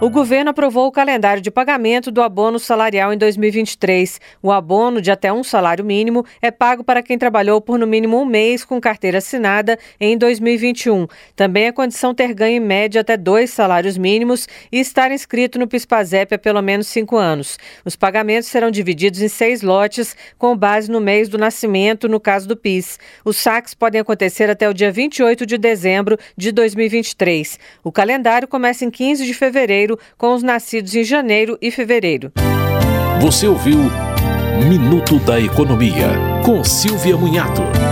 O governo aprovou o calendário de pagamento do abono salarial em 2023. O abono de até um salário mínimo é pago para quem trabalhou por no mínimo um mês com carteira assinada em 2021. Também é condição ter ganho em média até 2 salários mínimos e estar inscrito no PIS-PASEP há pelo menos 5 anos. Os pagamentos serão divididos em 6 lotes, com base no mês do nascimento, no caso do PIS. Os saques podem acontecer até o dia 28 de dezembro de 2023. O calendário começa em 15 de fevereiro, com os nascidos em janeiro e fevereiro. Você ouviu Minuto da Economia, com Silvia Mugnatto.